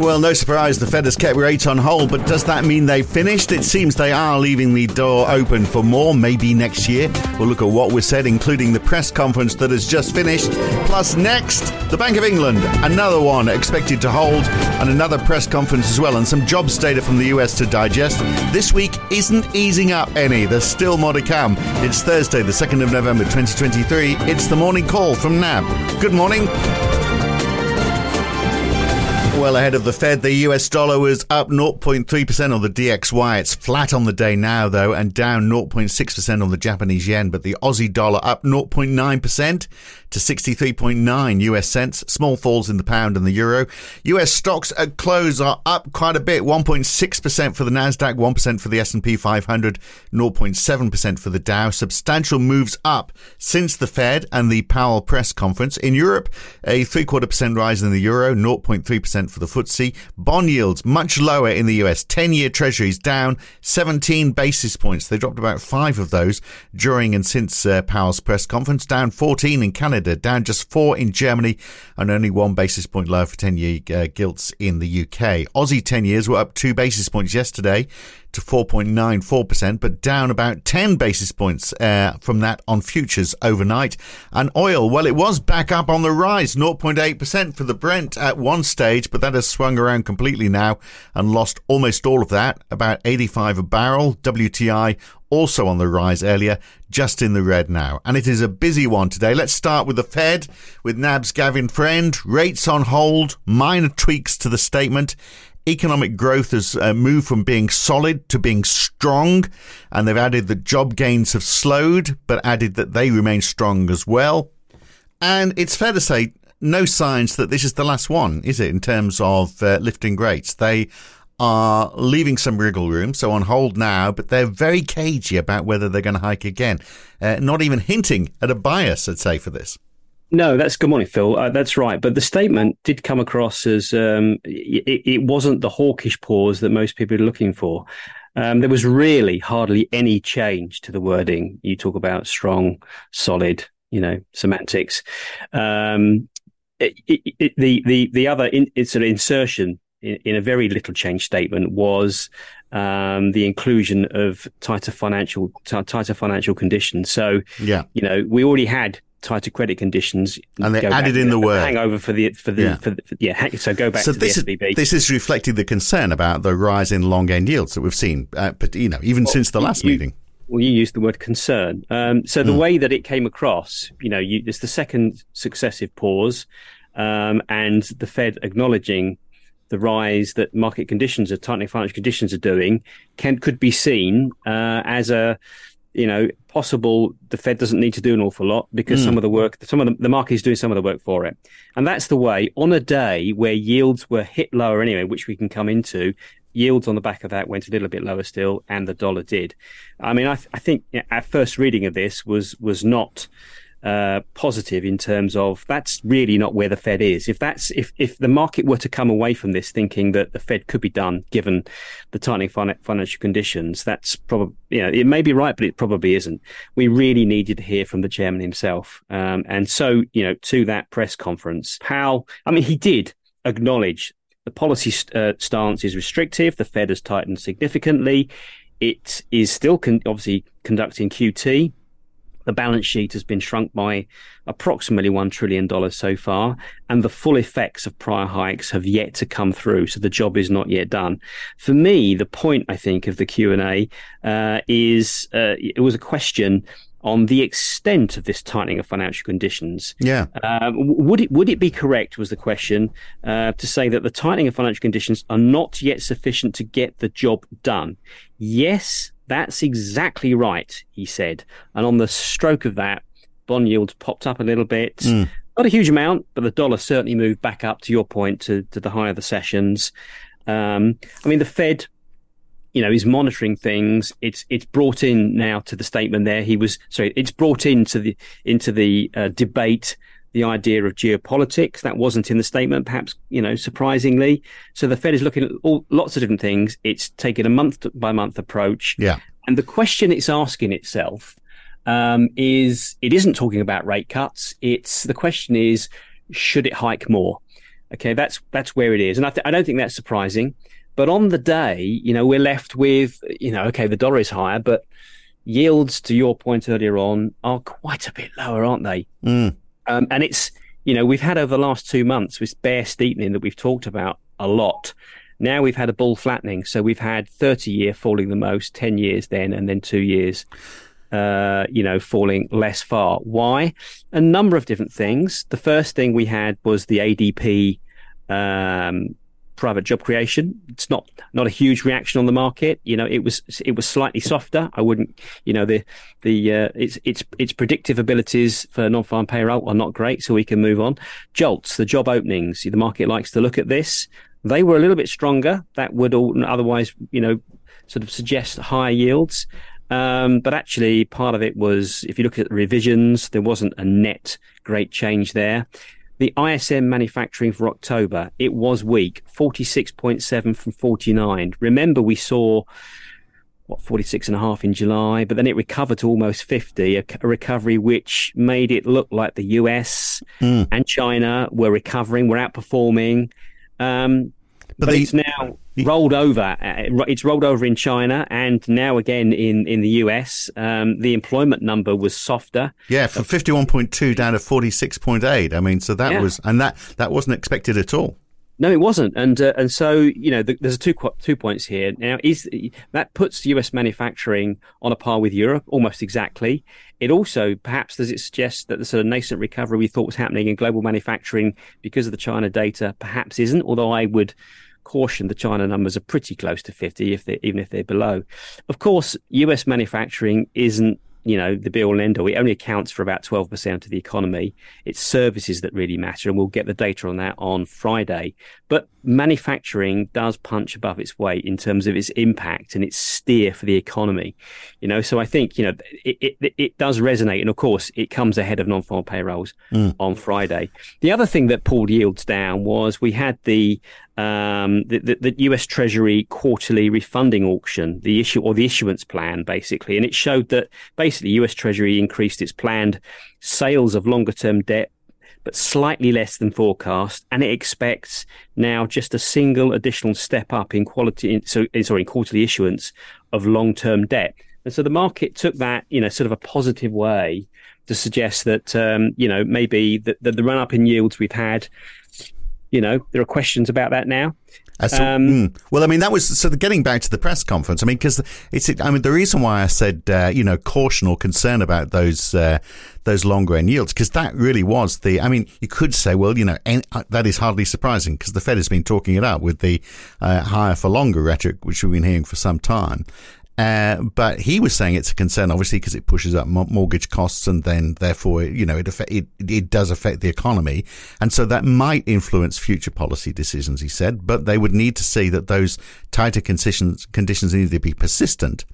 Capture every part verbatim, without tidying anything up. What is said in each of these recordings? Well, no surprise, the Fed has kept rates on hold, but does that mean they've finished? It seems they are leaving the door open for more, maybe next year. We'll look at what was said, including the press conference that has just finished. Plus next, the Bank of England, another one expected to hold, and another press conference as well, and some jobs data from the U S to digest. This week isn't easing up any. There's still more to come. It's Thursday, the second of November, twenty twenty-three. It's the morning call from N A B. Good morning. Well ahead of the Fed, the U S dollar was up zero point three percent on the D X Y. It's flat on the day now, though, and down zero point six percent on the Japanese yen. But the Aussie dollar up zero point nine percent to sixty-three point nine U S cents. Small falls in the pound and the euro. U S stocks at close are up quite a bit. one point six percent for the Nasdaq, one percent for the S and P five hundred, zero point seven percent for the Dow. Substantial moves up since the Fed and the Powell press conference. In Europe, a three-quarter percent rise in the euro, zero point three percent for the F T S E. Bond yields much lower in the U S. ten-year treasuries down seventeen basis points. They dropped about five of those during and since uh, Powell's press conference. Down fourteen in Canada, down just four in Germany, and only one basis point lower for ten-year uh, gilts in the U K. Aussie ten years were up two basis points yesterday to four point nine four percent, but down about ten basis points uh, from that on futures overnight. And oil, well, it was back up on the rise, zero point eight percent for the Brent at one stage, but that has swung around completely now and lost almost all of that, about eighty-five a barrel. W T I also on the rise earlier, just in the red now. And it is a busy one today. Let's start with the Fed, with N A B's Gavin Friend. Rates on hold, minor tweaks to the statement. Economic growth has uh, moved from being solid to being strong, and they've added that job gains have slowed, but added that they remain strong as well. And it's fair to say, no signs that this is the last one, is it, in terms of uh, lifting rates? They are leaving some wriggle room, so on hold now, but they're very cagey about whether they're going to hike again, uh, not even hinting at a bias, I'd say, for this. No, that's good morning, Phil. Uh, that's right. But the statement did come across as um, it, it wasn't the hawkish pause that most people are looking for. Um, there was really hardly any change to the wording. You talk about strong, solid, you know, semantics. Um, it, it, it, the the the other in, it's an insertion in, in a very little change statement was um, the inclusion of tighter financial t- tighter financial conditions. So, yeah, you know, we already had tighter credit conditions, and they added in the word hangover for the for the yeah. For the, yeah hang, so go back so to this the S V B. Is, this is reflecting the concern about the rise in long end yields that we've seen, uh, but you know, even well, since the last you, meeting. Well, you used the word concern. Um, so the mm. way that it came across, you know, you, it's the second successive pause, um, and the Fed acknowledging the rise that market conditions, or tightening financial conditions, are doing can could be seen uh, as a you know, possible the Fed doesn't need to do an awful lot because mm. some of the work, some of the, the market is doing some of the work for it. And that's the way, on a day where yields were hit lower anyway, which we can come into, yields on the back of that went a little bit lower still, and the dollar did. I mean, I, th- I think you know, our first reading of this was was not uh, positive in terms of that's really not where the Fed is. If that's if if the market were to come away from this thinking that the Fed could be done given the tightening fin- financial conditions, that's probably, you know, it may be right, but it probably isn't. We really needed to hear from the chairman himself, um, and so you know, to that press conference, Powell. I mean, he did acknowledge the policy st- uh, stance is restrictive. The Fed has tightened significantly. It is still con- obviously conducting Q T. The balance sheet has been shrunk by approximately one trillion dollars so far, and the full effects of prior hikes have yet to come through. So the job is not yet done. For me, the point, I think, of the Q and A uh, is uh, it was a question on the extent of this tightening of financial conditions. Yeah. Uh, would it would it be correct, was the question, uh, to say that the tightening of financial conditions are not yet sufficient to get the job done? Yes, that's exactly right, he said. And on the stroke of that, bond yields popped up a little bit. Mm. Not a huge amount, but the dollar certainly moved back up, to your point, to, to the high of the sessions. Um, I mean, the Fed, you know, is monitoring things. It's it's brought in now to the statement there. He was sorry, it's brought into the into the uh, debate the idea of geopolitics. That wasn't in the statement, perhaps, you know, surprisingly. So the Fed is looking at all, lots of different things. It's taken a month-by-month approach. Yeah. And the question it's asking itself um, is, it isn't talking about rate cuts. It's the question is, should it hike more? Okay, that's that's where it is. And I, th- I don't think that's surprising. But on the day, you know, we're left with, you know, okay, the dollar is higher, but yields, to your point earlier on, are quite a bit lower, aren't they? Mm. Um, and it's, you know, we've had over the last two months this bear steepening that we've talked about a lot. Now we've had a bull flattening. So we've had thirty-year falling the most, ten years then, and then two years, uh, you know, falling less far. Why? A number of different things. The first thing we had was the A D P um, private job creation. It's not not a huge reaction on the market. You know, it was it was slightly softer. I wouldn't, you know, the the uh, its its its predictive abilities for non-farm payroll are not great, so we can move on. JOLTS, the job openings. The market likes to look at this. They were a little bit stronger. That would all, otherwise, you know, sort of suggest higher yields. Um, but actually, part of it was, if you look at the revisions, there wasn't a net great change there. The I S M manufacturing for October, it was weak, forty-six point seven from forty-nine. Remember, we saw, what, forty-six and a half in July, but then it recovered to almost fifty, a, a recovery which made it look like the U S mm. and China were recovering, were outperforming. Um, but, but they, it's now they, rolled over. It's rolled over in China and now again in, in the U S. Um, the employment number was softer. Yeah, from fifty-one point two down to forty-six point eight. I mean, so that yeah. was, and that, that wasn't expected at all. No, it wasn't. And uh, and so, you know, the, there's two two points here. Now, is that puts U S manufacturing on a par with Europe, almost exactly. It also, perhaps, does it suggest that the sort of nascent recovery we thought was happening in global manufacturing because of the China data perhaps isn't, although I would caution the China numbers are pretty close to fifty, if they even if they're below. Of course, U S manufacturing isn't, you know, the be all and end all. It only accounts for about twelve percent of the economy. It's services that really matter, and we'll get the data on that on Friday. But manufacturing does punch above its weight in terms of its impact and its steer for the economy. You know, so I think, you know, it it, it does resonate. And of course, it comes ahead of non-farm payrolls mm. on Friday. The other thing that pulled yields down was we had the Um, the, the, the U S Treasury quarterly refunding auction, the issue or the issuance plan, basically. And it showed that basically U S Treasury increased its planned sales of longer term debt, but slightly less than forecast. And it expects now just a single additional step up in quality, in, so, sorry, in quarterly issuance of long term debt. And so the market took that, you know, sort of a positive way to suggest that, um, you know, maybe the, the, the run up in yields we've had, you know, there are questions about that now. Uh, so, um, mm. Well, I mean, that was so the, getting back to the press conference. I mean, because it's, I mean, the reason why I said, uh, you know, caution or concern about those uh, those longer end yields, because that really was the. I mean, you could say, well, you know, and, uh, that is hardly surprising because the Fed has been talking it up with the uh, higher for longer rhetoric, which we've been hearing for some time. Uh, but he was saying it's a concern, obviously, because it pushes up m- mortgage costs, and then therefore, you know, it, affect, it it does affect the economy, and so that might influence future policy decisions. He said, but they would need to see that those tighter conditions conditions need to be persistent,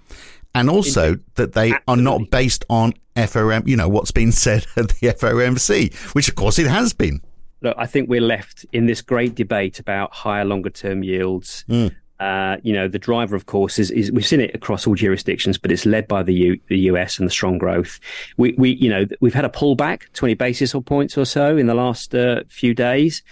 and also that they Absolutely. Are not based on F O M C, you know, what's been said at the F O M C, which of course it has been. Look, I think we're left in this great debate about higher, longer term yields. Mm. Uh, you know, the driver, of course, is, is we've seen it across all jurisdictions, but it's led by the U, the U S and the strong growth. We, we, you know, we've had a pullback, twenty basis points or so in the last uh, few days.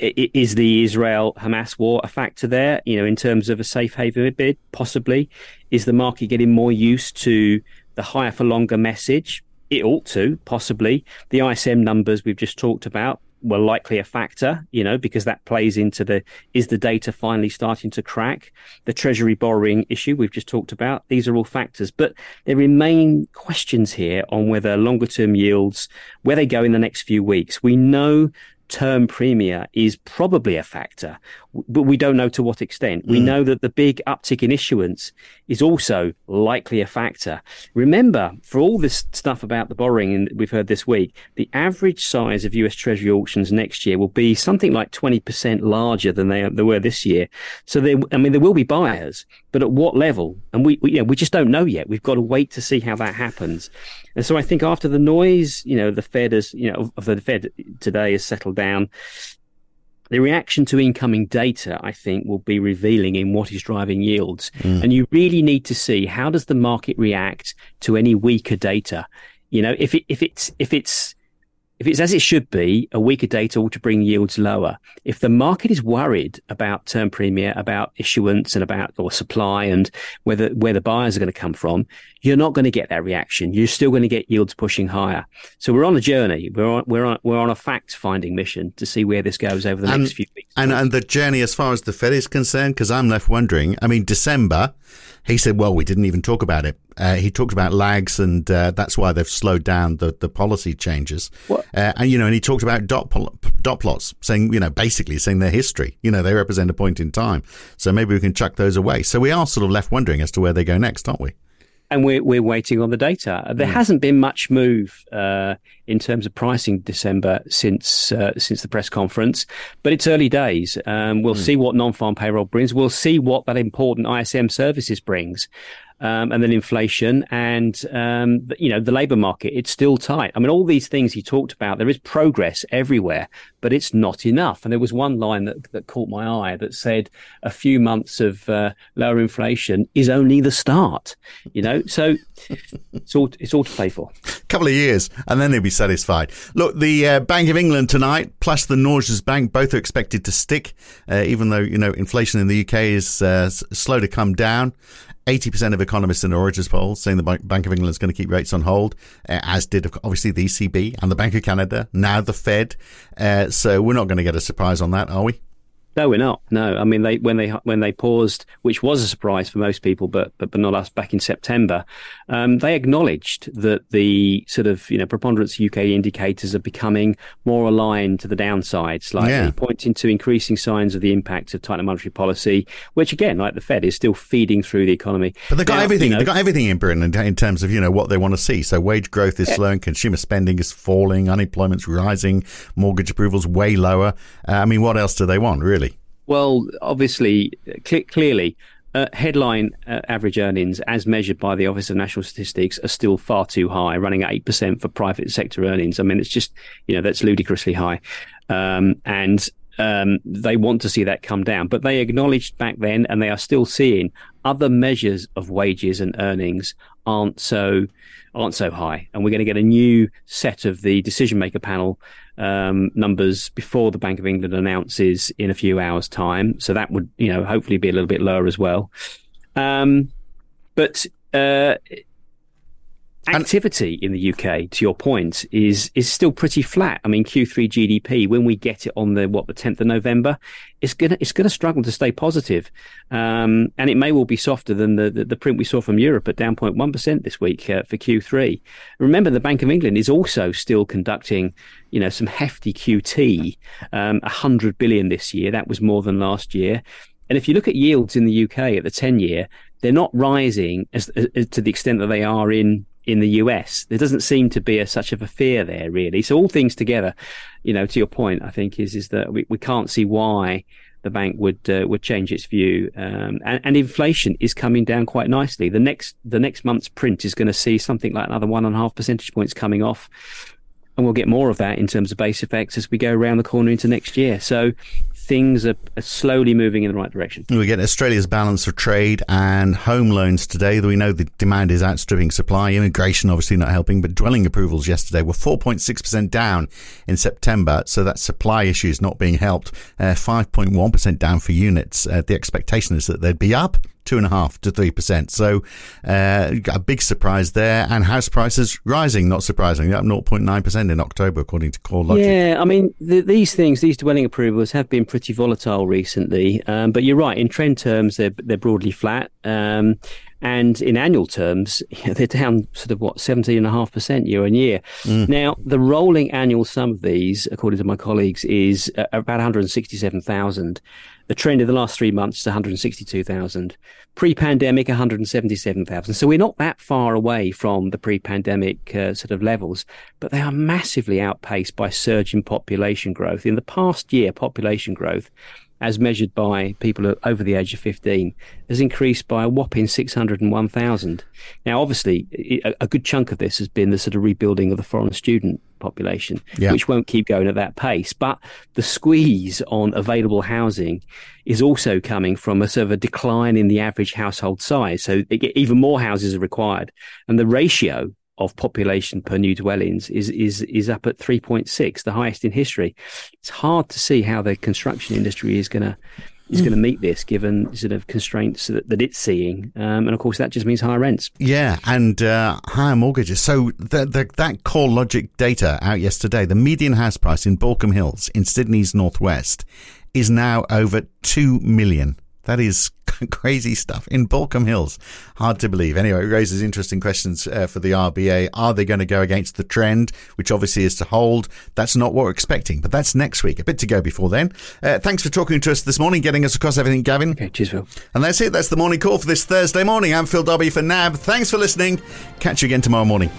Is the Israel-Hamas war a factor there? You know, in terms of a safe haven bid, possibly. Is the market getting more used to the higher for longer message? It ought to, possibly. The I S M numbers we've just talked about were likely a factor, you know, because that plays into the, is the data finally starting to crack? The Treasury borrowing issue we've just talked about, these are all factors. But there remain questions here on whether longer term yields, where they go in the next few weeks. We know term premia is probably a factor, but we don't know to what extent. We mm. know that the big uptick in issuance is also likely a factor. Remember, for all this stuff about the borrowing we've heard this week, the average size of U S Treasury auctions next year will be something like twenty percent larger than they, they were this year. So, they, I mean, there will be buyers, but at what level? And we, we, you know, we just don't know yet. We've got to wait to see how that happens. And so I think after the noise, you know, the Fed is, you know, of the Fed today has settled down. The reaction to incoming data, I think, will be revealing in what is driving yields. Mm. And you really need to see how does the market react to any weaker data. You know, if it, if it's if it's If it's as it should be, a weaker data ought to bring yields lower. If the market is worried about term premia, about issuance and about or supply and whether where the buyers are going to come from, you're not going to get that reaction. You're still going to get yields pushing higher. So we're on a journey. We're on we're on we're on a fact-finding mission to see where this goes over the and, next few weeks. And and the journey as far as the Fed is concerned, because I'm left wondering. I mean, December, he said, well, we didn't even talk about it. Uh, he talked about lags, and uh, that's why they've slowed down the, the policy changes. Uh, and you know, and he talked about dot pol- dot plots, saying you know, basically saying they're history. You know, they represent a point in time. So maybe we can chuck those away. So we are sort of left wondering as to where they go next, aren't we? And we're we're waiting on the data. There mm. hasn't been much move uh, in terms of pricing December since uh, since the press conference, but it's early days. Um, we'll mm. see what non-farm payroll brings. We'll see what that important I S M services brings. Um, and then inflation and, um, you know, the labour market, it's still tight. I mean, all these things he talked about, there is progress everywhere, but it's not enough. And there was one line that, that caught my eye that said a few months of uh, lower inflation is only the start, you know. So it's all it's all to play for. A couple of years and then they'll be satisfied. Look, the uh, Bank of England tonight plus the Norges Bank, both are expected to stick, uh, even though, you know, inflation in the U K is uh, slow to come down. eighty percent of economists in Norges poll saying the Bank of England is going to keep rates on hold, uh, as did obviously the E C B and the Bank of Canada, now the Fed. Uh, so we're not going to get a surprise on that, are we? No, we're not. No, I mean, they when they when they paused, which was a surprise for most people, but but, but not us back in September, um, they acknowledged that the sort of, you know, preponderance U K indicators are becoming more aligned to the downside slightly, yeah. pointing to increasing signs of the impact of tighter monetary policy, which again, like the Fed, is still feeding through the economy. But they've got now, everything. You know, they've got everything in Britain in, in terms of, you know, what they want to see. So wage growth is yeah. slowing, consumer spending is falling, unemployment's rising, mortgage approvals way lower. Uh, I mean, what else do they want, really? Well, obviously, cl- clearly, uh, headline uh, average earnings, as measured by the Office of National Statistics, are still far too high, running at eight percent for private sector earnings. I mean, it's just, you know, that's ludicrously high. Um, and um, they want to see that come down. But they acknowledged back then, and they are still seeing other measures of wages and earnings aren't so aren't so high. And we're going to get a new set of the decision maker panel um, numbers before the Bank of England announces in a few hours' time. So that would, you know, hopefully be a little bit lower as well. Um, but uh, activity in the U K, to your point, is is still pretty flat. I mean, Q three G D P, when we get it on the what the tenth of November, it's gonna it's gonna struggle to stay positive, um, and it may well be softer than the, the, the print we saw from Europe at down zero point one percent this week uh, for Q three. Remember, the Bank of England is also still conducting, you know, some hefty Q T, um, one hundred billion this year. That was more than last year. And if you look at yields in the U K at the ten year, they're not rising as, as to the extent that they are in. In the U S, there doesn't seem to be a, such of a fear there, really. So all things together, you know, to your point, I think is is that we, we can't see why the bank would uh, would change its view. Um, and, and inflation is coming down quite nicely. The next the next month's print is going to see something like another one and a half percentage points coming off, and we'll get more of that in terms of base effects as we go around the corner into next year. So things are slowly moving in the right direction. We get Australia's balance of trade and home loans today. We know the demand is outstripping supply. Immigration obviously not helping, but dwelling approvals yesterday were four point six percent down in September, so that supply issue is not being helped. Uh, five point one percent down for units. Uh, the expectation is that they'd be up two point five to three percent. So uh, a big surprise there. And house prices rising, not surprisingly, up zero point nine percent in October, according to CoreLogic. Yeah, I mean, the, these things, these dwelling approvals have been pretty volatile recently. Um, but you're right, in trend terms, they're, they're broadly flat. Um, and in annual terms, they're down sort of, what, seventeen point five percent year on year. Mm. Now, the rolling annual sum of these, according to my colleagues, is uh, about one hundred sixty-seven thousand. The trend in the last three months is one hundred sixty-two thousand. Pre-pandemic, one hundred seventy-seven thousand. So we're not that far away from the pre-pandemic uh, sort of levels, but they are massively outpaced by surge in population growth. In the past year, population growth, as measured by people over the age of fifteen, has increased by a whopping six hundred one thousand. Now, obviously, a good chunk of this has been the sort of rebuilding of the foreign student population, yeah. which won't keep going at that pace. But the squeeze on available housing is also coming from a sort of a decline in the average household size. So even more houses are required. And the ratio of population per new dwellings is is is up at three point six, the highest in history. It's hard to see how the construction industry is going to is mm. going to meet this, given sort of constraints that, that it's seeing, um, and of course that just means higher rents. Yeah, and uh, higher mortgages. So the, the, that CoreLogic data out yesterday, the median house price in Baulkham Hills in Sydney's northwest is now over two million. That is crazy stuff in Baulkham Hills. Hard to believe. Anyway, it raises interesting questions uh, for the R B A. Are they going to go against the trend, which obviously is to hold? That's not what we're expecting, but that's next week. A bit to go before then. Uh, thanks for talking to us this morning, getting us across everything, Gavin. Okay, cheers, Phil. And that's it. That's the morning call for this Thursday morning. I'm Phil Dobby for N A B. Thanks for listening. Catch you again tomorrow morning.